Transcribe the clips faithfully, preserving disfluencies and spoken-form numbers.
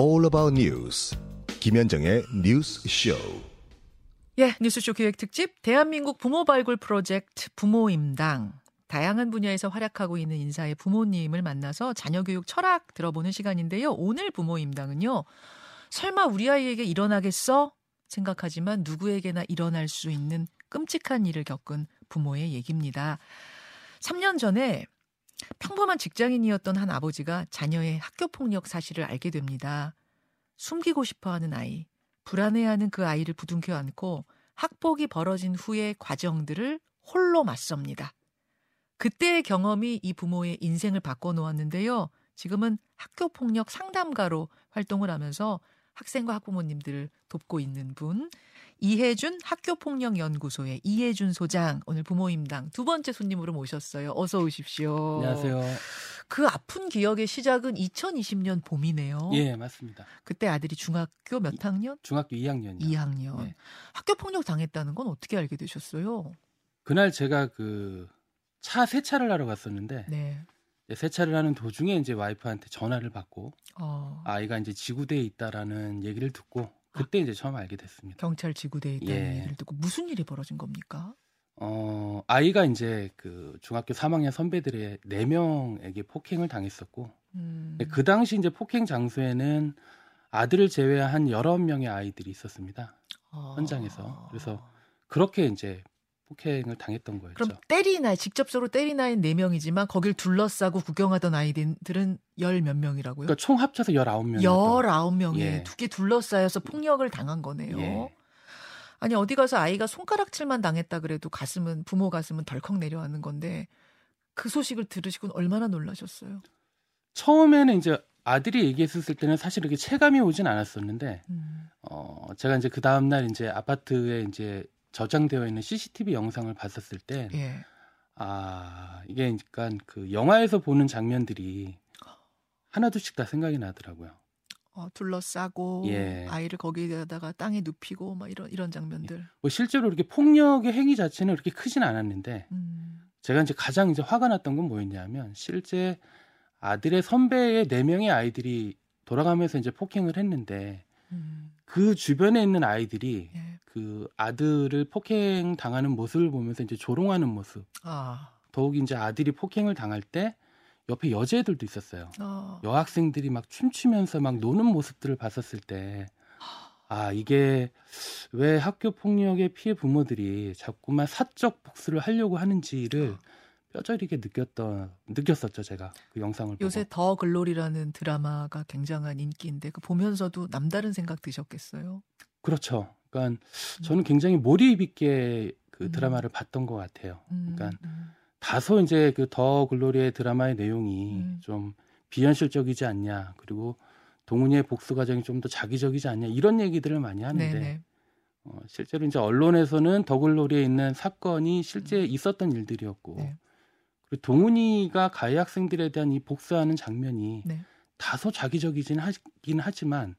All About News 김현정의 뉴스쇼. 예, 뉴스쇼 기획 특집 대한민국 부모 발굴 프로젝트 부모임당. 다양한 분야에서 활약하고 있는 인사의 부모님을 만나서 자녀 교육 철학 들어보는 시간인데요. 오늘 부모임당은요. 설마 우리 아이에게 일어나겠어? 생각하지만 누구에게나 일어날 수 있는 끔찍한 일을 겪은 부모의 얘기입니다. 삼 년 전에 평범한 직장인이었던 한 아버지가 자녀의 학교폭력 사실을 알게 됩니다. 숨기고 싶어하는 아이, 불안해하는 그 아이를 부둥켜 안고 학폭이 벌어진 후의 과정들을 홀로 맞섭니다. 그때의 경험이 이 부모의 인생을 바꿔놓았는데요. 지금은 학교폭력 상담가로 활동을 하면서 학생과 학부모님들을 돕고 있는 분, 이해준 학교폭력연구소의 이해준 소장, 오늘 부모임당 두 번째 손님으로 모셨어요. 어서 오십시오. 안녕하세요. 그 아픈 기억의 시작은 이천이십 년 봄이네요. 예, 맞습니다. 그때 아들이 중학교 몇 학년? 중학교 이 학년이요. 이 학년. 네. 학교폭력 당했다는 건 어떻게 알게 되셨어요? 그날 제가 그 차 세차를 하러 갔었는데 네. 세차를 하는 도중에 이제 와이프한테 전화를 받고 어. 아이가 이제 지구대에 있다라는 얘기를 듣고 그때 아. 이제 처음 알게 됐습니다. 경찰 지구대에 있다는 예. 얘기를 듣고 무슨 일이 벌어진 겁니까? 어, 아이가 이제 그 중학교 삼 학년 선배들의 네 명에게 폭행을 당했었고 음. 그 당시 이제 폭행 장소에는 아들을 제외한 여러 명의 아이들이 있었습니다. 어. 현장에서. 그래서 그렇게 이제 폭행을 당했던 거였죠. 그럼 때린 아이, 직접적으로 때린 아이는 네 명이지만 거길 둘러싸고 구경하던 아이들은 열 몇 명이라고요? 그러니까 총 합쳐서 열아홉 명이었던 열아홉 명이 예. 두 개 둘러싸여서 폭력을 당한 거네요. 예. 아니 어디 가서 아이가 손가락질만 당했다 그래도 가슴은 부모 가슴은 덜컥 내려앉는 건데 그 소식을 들으시고는 얼마나 놀라셨어요? 처음에는 이제 아들이 얘기했을 때는 사실 이렇게 체감이 오진 않았었는데 음. 어, 제가 이제 그 다음 날 이제 아파트에 이제 저장되어 있는 씨씨티비 영상을 봤었을 때, 예. 아, 이게 그러니까 그 영화에서 보는 장면들이 하나둘씩 다 생각이 나더라고요. 어, 둘러싸고, 예. 아이를 거기에다가 땅에 눕히고, 막 이런, 이런 장면들. 예. 뭐 실제로 이렇게 폭력의 행위 자체는 그렇게 크진 않았는데, 음. 제가 이제 가장 이제 화가 났던 건 뭐였냐면, 실제 아들의 선배의 네 명의 아이들이 돌아가면서 이제 폭행을 했는데, 음. 그 주변에 있는 아이들이 예. 그 아들을 폭행 당하는 모습을 보면서 이제 조롱하는 모습. 아. 더욱 이제 아들이 폭행을 당할 때 옆에 여자애들도 있었어요. 아. 여학생들이 막 춤추면서 막 노는 모습들을 봤었을 때, 아, 이게 왜 학교 폭력의 피해 부모들이 자꾸만 사적 복수를 하려고 하는지를 아. 뼈저리게 느꼈던, 느꼈었죠, 제가. 그 영상을 보고. 요새 더 글로리라는 드라마가 굉장한 인기인데, 그 보면서도 남다른 생각 드셨겠어요? 그렇죠. 그러니까 음. 저는 굉장히 몰입 있게 그 음. 드라마를 봤던 것 같아요. 음. 그러니까 음. 다소 이제 그 더 글로리의 드라마의 내용이 음. 좀 비현실적이지 않냐, 그리고 동훈이의 복수 과정이 좀 더 자기적이지 않냐, 이런 얘기들을 많이 하는데, 네네. 어, 실제로 이제 언론에서는 더 글로리에 있는 사건이 실제 음. 있었던 일들이었고, 네. 동훈이가 가해 학생들에 대한 이 복수하는 장면이 네. 다소 자기적이긴 하긴 하지만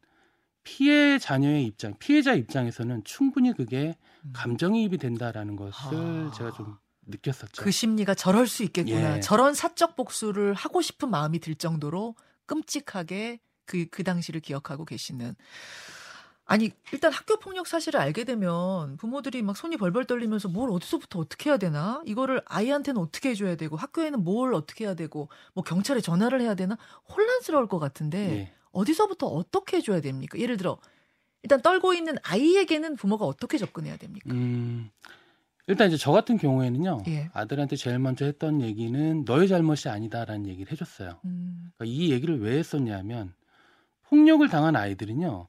피해 자녀의 입장, 피해자 입장에서는 충분히 그게 감정이입이 된다라는 것을 아. 제가 좀 느꼈었죠. 그 심리가 저럴 수 있겠구나. 예. 저런 사적 복수를 하고 싶은 마음이 들 정도로 끔찍하게 그, 그 당시를 기억하고 계시는. 아니 일단 학교 폭력 사실을 알게 되면 부모들이 막 손이 벌벌 떨리면서 뭘 어디서부터 어떻게 해야 되나? 이거를 아이한테는 어떻게 해줘야 되고 학교에는 뭘 어떻게 해야 되고 뭐 경찰에 전화를 해야 되나? 혼란스러울 것 같은데 예. 어디서부터 어떻게 해줘야 됩니까? 예를 들어 일단 떨고 있는 아이에게는 부모가 어떻게 접근해야 됩니까? 음, 일단 이제 저 같은 경우에는요. 예. 아들한테 제일 먼저 했던 얘기는 너의 잘못이 아니다라는 얘기를 해줬어요. 음. 그러니까 이 얘기를 왜 했었냐면 폭력을 당한 아이들은요.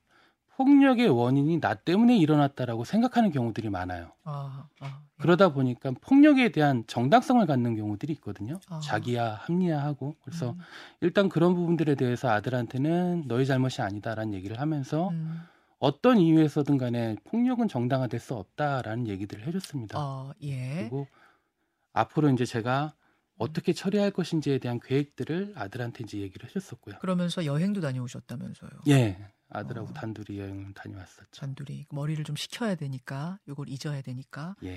폭력의 원인이 나 때문에 일어났다라고 생각하는 경우들이 많아요. 아, 아, 예. 그러다 보니까 폭력에 대한 정당성을 갖는 경우들이 있거든요. 아. 자기야 합리화하고 그래서 음. 일단 그런 부분들에 대해서 아들한테는 너의 잘못이 아니다라는 얘기를 하면서 음. 어떤 이유에서든 간에 폭력은 정당화될 수 없다라는 얘기들을 해줬습니다. 어, 예. 그리고 앞으로 이제 제가 어떻게 처리할 것인지에 대한 계획들을 아들한테 이제 얘기를 해줬었고요. 그러면서 여행도 다녀오셨다면서요. 예. 아들하고 어. 단둘이 여행을 다녀왔었죠. 단둘이. 머리를 좀 식혀야 되니까, 이걸 잊어야 되니까. 예.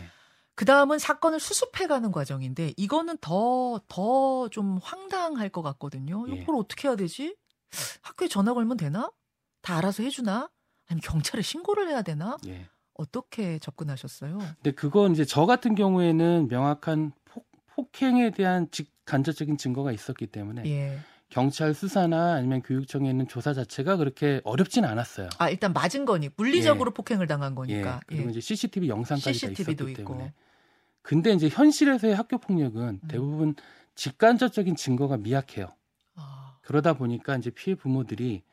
그 다음은 사건을 수습해가는 과정인데 이거는 더, 더 좀 황당할 것 같거든요. 예. 이걸 어떻게 해야 되지? 학교에 전화 걸면 되나? 다 알아서 해주나? 아니면 경찰에 신고를 해야 되나? 예. 어떻게 접근하셨어요? 근데 그건 이제 저 같은 경우에는 명확한 폭, 폭행에 대한 직, 간접적인 증거가 있었기 때문에 예. 경찰 수사나 아니면 교육청에 있는 조사 자체가 그렇게 어렵진 않았어요. 아, 일단 맞은 거니 물리적으로 예. 폭행을 당한 거니까. 예. 그리고 예. 이제 씨씨티비 영상까지 씨씨티비도 다 있었기 있고. 때문에. 근데 이제 현실에서의 학교 폭력은 음. 대부분 직간접적인 증거가 미약해요. 아. 그러다 보니까 이제 피해 부모들이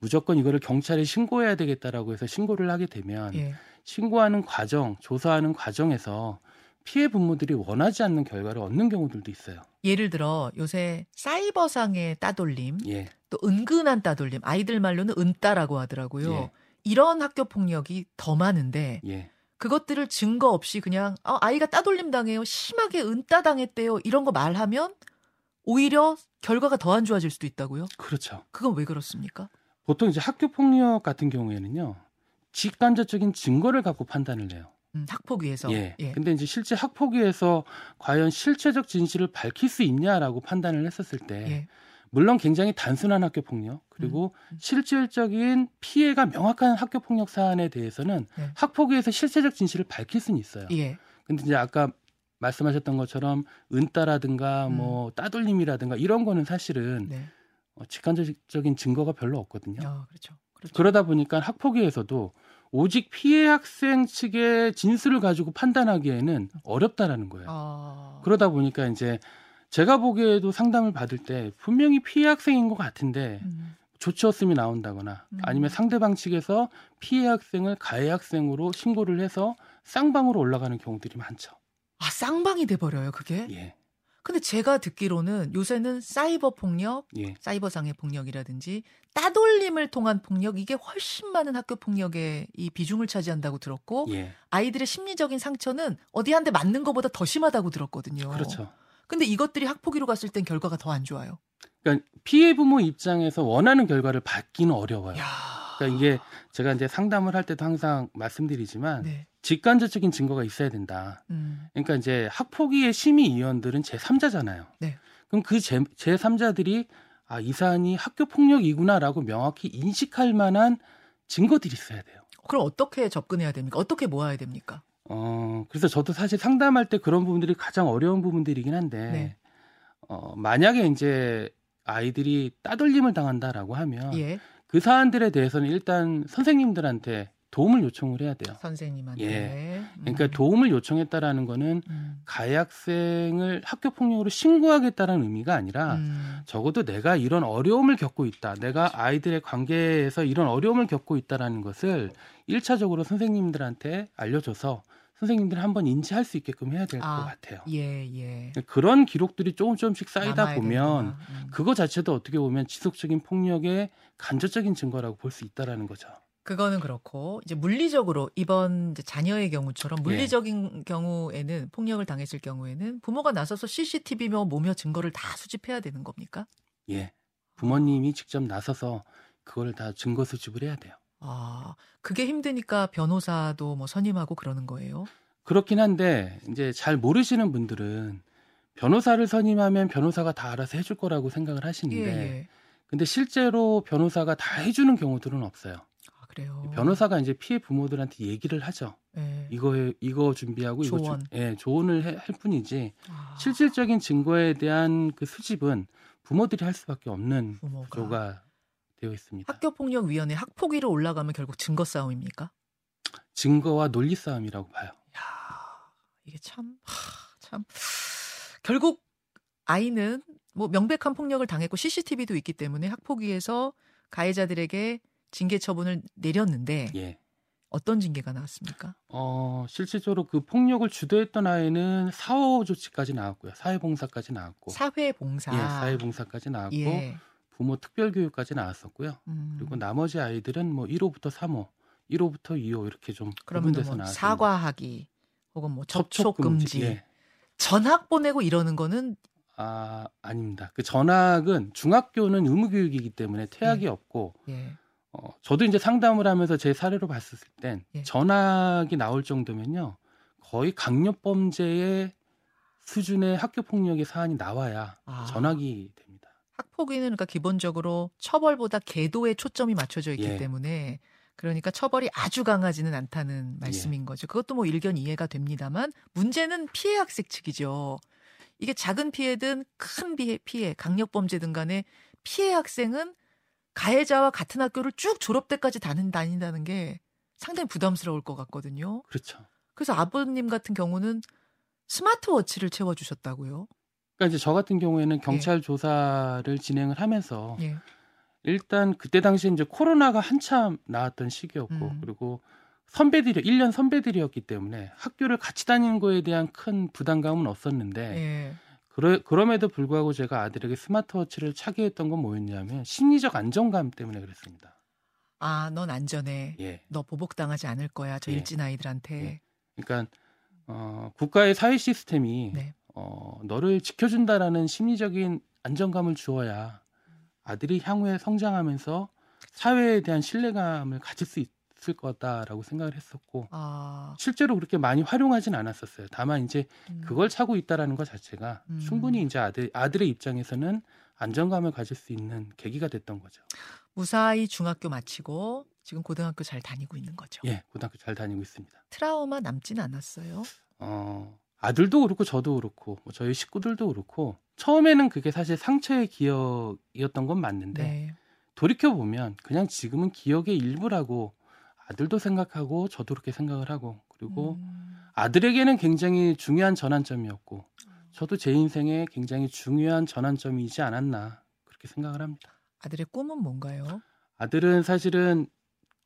무조건 이거를 경찰에 신고해야 되겠다라고 해서 신고를 하게 되면 예. 신고하는 과정, 조사하는 과정에서 피해 부모들이 원하지 않는 결과를 얻는 경우들도 있어요. 예를 들어 요새 사이버상의 따돌림, 예. 또 은근한 따돌림, 아이들 말로는 은따라고 하더라고요. 예. 이런 학교 폭력이 더 많은데 예. 그것들을 증거 없이 그냥 아, 아이가 따돌림 당해요, 심하게 은따 당했대요 이런 거 말하면 오히려 결과가 더 안 좋아질 수도 있다고요? 그렇죠. 그건 왜 그렇습니까? 보통 이제 학교 폭력 같은 경우에는요. 직간접적인 증거를 갖고 판단을 해요. 음, 학폭위에서. 예. 예. 근데 이제 실제 학폭위에서 과연 실체적 진실을 밝힐 수 있냐라고 판단을 했었을 때, 예. 물론 굉장히 단순한 학교 폭력 그리고 음, 음. 실질적인 피해가 명확한 학교 폭력 사안에 대해서는 예. 학폭위에서 실체적 진실을 밝힐 수는 있어요. 예. 근데 이제 아까 말씀하셨던 것처럼 은따라든가 음. 뭐 따돌림이라든가 이런 거는 사실은 네. 어, 직간접적인 증거가 별로 없거든요. 아, 그렇죠. 그렇죠. 그러다 보니까 학폭위에서도 오직 피해 학생 측의 진술을 가지고 판단하기에는 어렵다라는 거예요. 아... 그러다 보니까 이제 제가 보기에도 상담을 받을 때 분명히 피해 학생인 것 같은데 음. 조치였음이 나온다거나 음. 아니면 상대방 측에서 피해 학생을 가해 학생으로 신고를 해서 쌍방으로 올라가는 경우들이 많죠. 아, 쌍방이 돼버려요, 그게? 예. 근데 제가 듣기로는 요새는 사이버 폭력, 예. 사이버상의 폭력이라든지 따돌림을 통한 폭력 이게 훨씬 많은 학교 폭력의 이 비중을 차지한다고 들었고 예. 아이들의 심리적인 상처는 어디 한 대 맞는 것보다 더 심하다고 들었거든요. 그렇죠. 근데 이것들이 학폭위로 갔을 땐 결과가 더 안 좋아요. 그러니까 피해 부모 입장에서 원하는 결과를 받기는 어려워요. 야... 그러니까 이게 제가 이제 상담을 할 때도 항상 말씀드리지만. 네. 직간접적인 증거가 있어야 된다. 음. 그러니까 이제 학폭위의 심의위원들은 제삼자잖아요. 네. 그럼 그 제, 제삼자들이 아, 이 사안이 학교 폭력이구나라고 명확히 인식할 만한 증거들이 있어야 돼요. 그럼 어떻게 접근해야 됩니까? 어떻게 모아야 됩니까? 어, 그래서 저도 사실 상담할 때 그런 부분들이 가장 어려운 부분들이긴 한데 네. 어, 만약에 이제 아이들이 따돌림을 당한다라고 하면 예. 그 사안들에 대해서는 일단 선생님들한테 도움을 요청을 해야 돼요. 선생님한테. 예. 그러니까 음. 도움을 요청했다라는 거는 음. 가해 학생을 학교 폭력으로 신고하겠다는 의미가 아니라 음. 적어도 내가 이런 어려움을 겪고 있다. 내가 아이들의 관계에서 이런 어려움을 겪고 있다라는 것을 일 차적으로 선생님들한테 알려줘서 선생님들 한번 인지할 수 있게끔 해야 될 것 아, 같아요. 예, 예. 그런 기록들이 조금 조금씩 쌓이다 보면 음. 그거 자체도 어떻게 보면 지속적인 폭력의 간접적인 증거라고 볼 수 있다라는 거죠. 그거는 그렇고 이제 물리적으로 이번 이제 자녀의 경우처럼 물리적인 예. 경우에는 폭력을 당했을 경우에는 부모가 나서서 씨씨티비며 뭐며 증거를 다 수집해야 되는 겁니까? 예, 부모님이 직접 나서서 그걸 다 증거 수집을 해야 돼요. 아, 그게 힘드니까 변호사도 뭐 선임하고 그러는 거예요? 그렇긴 한데 이제 잘 모르시는 분들은 변호사를 선임하면 변호사가 다 알아서 해줄 거라고 생각을 하시는데 예, 예. 근데 실제로 변호사가 다 해주는 경우들은 없어요. 그래요. 변호사가 이제 피해 부모들한테 얘기를 하죠. 네. 이거 이거 준비하고 조언. 이거 주, 예, 조언을 해, 할 뿐이지 아. 실질적인 증거에 대한 그 수집은 부모들이 할 수밖에 없는 부모가. 구조가 되어 있습니다. 학교폭력위원회 학폭위로 올라가면 결국 증거 싸움입니까? 증거와 논리 싸움이라고 봐요. 야, 이게 참, 하, 참 결국 아이는 뭐 명백한 폭력을 당했고 씨씨티비도 있기 때문에 학폭위에서 가해자들에게 징계 처분을 내렸는데 예. 어떤 징계가 나왔습니까? 어, 실질적으로 그 폭력을 주도했던 아이는 사호 조치까지 나왔고요. 사회봉사까지 나왔고. 사회봉사. 예, 사회봉사까지 나왔고 예. 부모 특별교육까지 나왔었고요. 음. 그리고 나머지 아이들은 뭐 일호부터 삼호, 일호부터 이호 이렇게 좀 구분돼서 뭐 나왔습니다. 사과하기 혹은 뭐 접촉금지. 접촉금지. 예. 전학 보내고 이러는 거는? 아, 아닙니다. 그 전학은 중학교는 의무교육이기 때문에 퇴학이 예. 없고 예. 어, 저도 이제 상담을 하면서 제 사례로 봤을 땐 예. 전학이 나올 정도면요. 거의 강력범죄의 수준의 학교폭력의 사안이 나와야 아. 전학이 됩니다. 학폭위는 그러니까 기본적으로 처벌보다 계도에 초점이 맞춰져 있기 예. 때문에 그러니까 처벌이 아주 강하지는 않다는 말씀인 예. 거죠. 그것도 뭐 일견 이해가 됩니다만 문제는 피해 학생 측이죠. 이게 작은 피해든 큰 피해, 피해 강력범죄든 간에 피해 학생은 가해자와 같은 학교를 쭉 졸업 때까지 다닌다는 게 상당히 부담스러울 것 같거든요. 그렇죠. 그래서 아버님 같은 경우는 스마트워치를 채워주셨다고요? 그러니까 이제 저 같은 경우에는 경찰 예. 조사를 진행을 하면서 예. 일단 그때 당시에 이제 코로나가 한참 나왔던 시기였고 음. 그리고 선배들이 일 년 선배들이었기 때문에 학교를 같이 다니는 거에 대한 큰 부담감은 없었는데 예. 그러, 그럼에도 불구하고 제가 아들에게 스마트워치를 차게 했던 건 뭐였냐면 심리적 안정감 때문에 그랬습니다. 아, 넌 안전해. 예. 너 보복당하지 않을 거야. 저 예. 일진 아이들한테. 예. 그러니까 어, 국가의 사회 시스템이 네. 어, 너를 지켜준다라는 심리적인 안정감을 주어야 아들이 향후에 성장하면서 사회에 대한 신뢰감을 가질 수 있을 거다라고 생각을 했었고 아. 실제로 그렇게 많이 활용하진 않았었어요. 다만 이제 음. 그걸 차고 있다라는 것 자체가 음. 충분히 이제 아들 아들의 입장에서는 안정감을 가질 수 있는 계기가 됐던 거죠. 무사히 중학교 마치고 지금 고등학교 잘 다니고 있는 거죠. 예, 고등학교 잘 다니고 있습니다. 트라우마 남진 않았어요? 어, 아들도 그렇고 저도 그렇고 뭐 저희 식구들도 그렇고 처음에는 그게 사실 상처의 기억이었던 건 맞는데 네. 돌이켜보면 그냥 지금은 기억의 일부라고 아들도 생각하고 저도 그렇게 생각을 하고 그리고 음. 아들에게는 굉장히 중요한 전환점이었고 저도 제 인생에 굉장히 중요한 전환점이지 않았나 그렇게 생각을 합니다. 아들의 꿈은 뭔가요? 아들은 사실은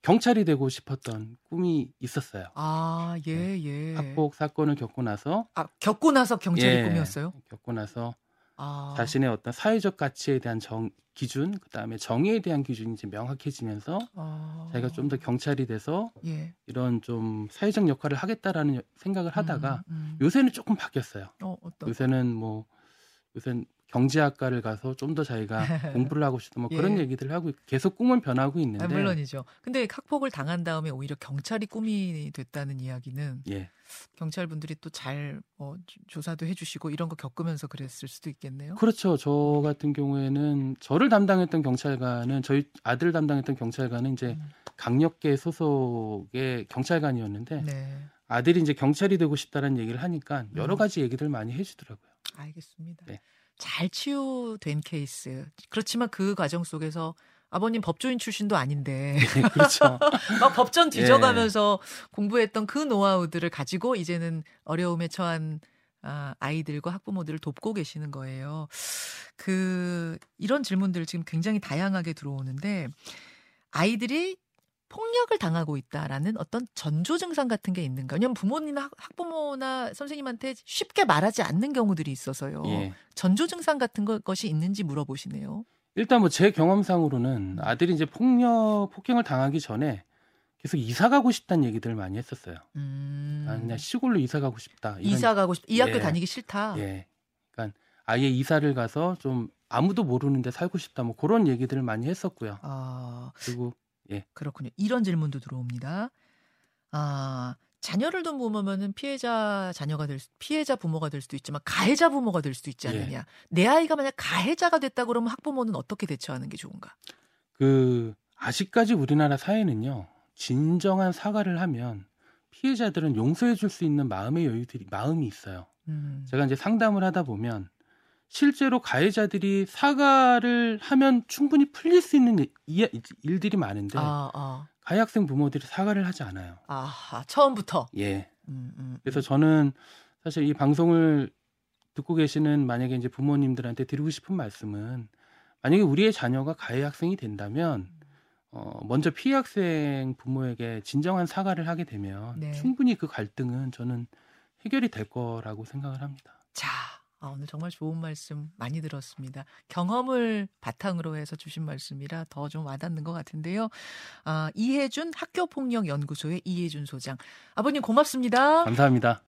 경찰이 되고 싶었던 꿈이 있었어요. 아, 예, 예. 학폭 사건을 겪고 나서 아, 겪고 나서 경찰이 예, 꿈이었어요? 겪고 나서 아. 자신의 어떤 사회적 가치에 대한 정, 기준, 그다음에 정의에 대한 기준이 이제 명확해지면서 아. 자기가 좀 더 경찰이 돼서 예. 이런 좀 사회적 역할을 하겠다라는 생각을 하다가 음, 음. 요새는 조금 바뀌었어요. 어, 어떤? 요새는 뭐 요새는 경제학과를 가서 좀 더 자기가 공부를 하고 싶다 뭐 그런 예. 얘기들을 하고 계속 꿈은 변하고 있는데 아, 물론이죠. 근데 학폭을 당한 다음에 오히려 경찰이 꿈이 됐다는 이야기는 예. 경찰분들이 또 잘 어, 조사도 해주시고 이런 거 겪으면서 그랬을 수도 있겠네요. 그렇죠. 저 같은 경우에는 저를 담당했던 경찰관은 저희 아들을 담당했던 경찰관은 이제 음. 강력계 소속의 경찰관이었는데 네. 아들이 이제 경찰이 되고 싶다는 얘기를 하니까 여러 가지 얘기들 많이 해주더라고요. 알겠습니다. 네. 잘 치유된 케이스. 그렇지만 그 과정 속에서 아버님 법조인 출신도 아닌데 네, 그렇죠. 막 법전 뒤져가면서 네. 공부했던 그 노하우들을 가지고 이제는 어려움에 처한 아이들과 학부모들을 돕고 계시는 거예요. 그 이런 질문들 지금 굉장히 다양하게 들어오는데 아이들이 폭력을 당하고 있다라는 어떤 전조 증상 같은 게 있는가? 왜냐하면 부모님이나 학부모나 선생님한테 쉽게 말하지 않는 경우들이 있어서요. 예. 전조 증상 같은 거, 것이 있는지 물어보시네요. 일단 뭐 제 경험상으로는 아들이 이제 폭력, 폭행을 당하기 전에 계속 이사 가고 싶다는 얘기들을 많이 했었어요. 음... 아, 그냥 시골로 이사 가고 싶다. 이런... 이사 가고 싶다. 이 학교 예. 다니기 싫다. 예. 그러니까 아예 이사를 가서 좀 아무도 모르는데 살고 싶다. 뭐 그런 얘기들을 많이 했었고요. 아... 그리고 예. 그렇군요. 이런 질문도 들어옵니다. 아, 자녀를 둔 부모면은 피해자 자녀가 될 수, 피해자 부모가 될 수도 있지만 가해자 부모가 될 수도 있지 않느냐. 예. 내 아이가 만약 가해자가 됐다 그러면 학부모는 어떻게 대처하는 게 좋은가? 그 아직까지 우리나라 사회는요. 진정한 사과를 하면 피해자들은 용서해 줄 수 있는 마음의 여유들이 마음이 있어요. 음. 제가 이제 상담을 하다 보면 실제로 가해자들이 사과를 하면 충분히 풀릴 수 있는 일들이 많은데 아, 아. 가해 학생 부모들이 사과를 하지 않아요. 아하, 처음부터. 예. 음, 음. 그래서 저는 사실 이 방송을 듣고 계시는 만약에 이제 부모님들한테 드리고 싶은 말씀은 만약에 우리의 자녀가 가해 학생이 된다면 어, 먼저 피해 학생 부모에게 진정한 사과를 하게 되면 네. 충분히 그 갈등은 저는 해결이 될 거라고 생각을 합니다. 자. 아, 오늘 정말 좋은 말씀 많이 들었습니다. 경험을 바탕으로 해서 주신 말씀이라 더 좀 와닿는 것 같은데요. 아, 이해준 학교폭력연구소의 이해준 소장. 아버님 고맙습니다. 감사합니다.